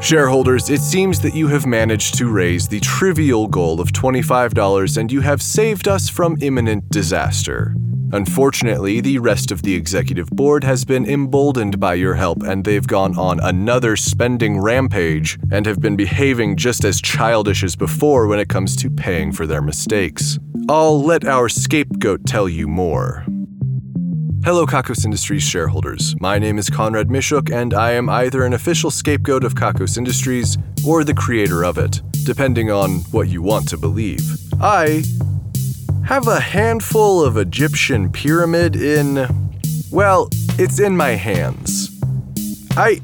Shareholders, it seems that you have managed to raise the trivial goal of $25 and you have saved us from imminent disaster. Unfortunately, the rest of the executive board has been emboldened by your help and they've gone on another spending rampage and have been behaving just as childish as before when it comes to paying for their mistakes. I'll let our scapegoat tell you more. Hello Kakos Industries shareholders, my name is Konrad Mishuk and I am either an official scapegoat of Kakos Industries or the creator of it, depending on what you want to believe. I have a handful of Egyptian pyramid it's in my hands. I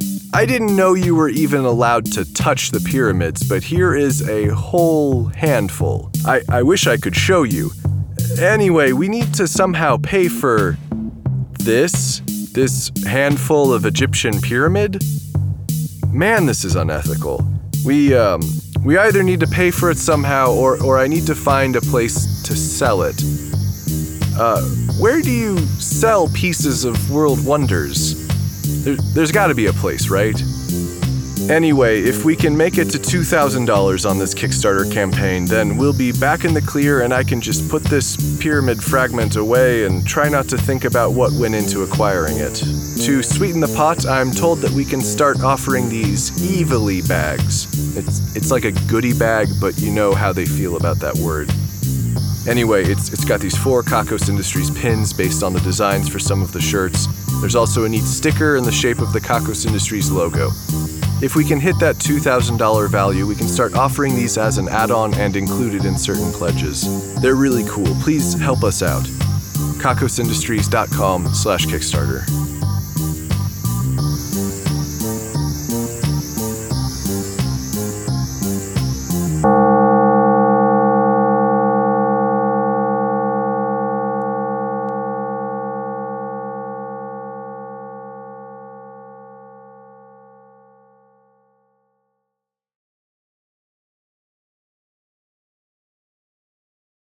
didn't know you were even allowed to touch the pyramids, but here is a whole handful. I wish I could show you. Anyway, we need to somehow pay for this handful of Egyptian pyramid? Man, this is unethical. We either need to pay for it somehow or I need to find a place to sell it. Where do you sell pieces of world wonders? There's gotta be a place, right? Anyway, if we can make it to $2,000 on this Kickstarter campaign, then we'll be back in the clear and I can just put this pyramid fragment away and try not to think about what went into acquiring it. To sweeten the pot, I'm told that we can start offering these Evilly bags. It's like a goodie bag, but you know how they feel about that word. Anyway, it's got these 4 Kakos Industries pins based on the designs for some of the shirts. There's also a neat sticker in the shape of the Kakos Industries logo. If we can hit that $2,000 value, we can start offering these as an add-on and included in certain pledges. They're really cool. Please help us out. KakosIndustries.com/Kickstarter.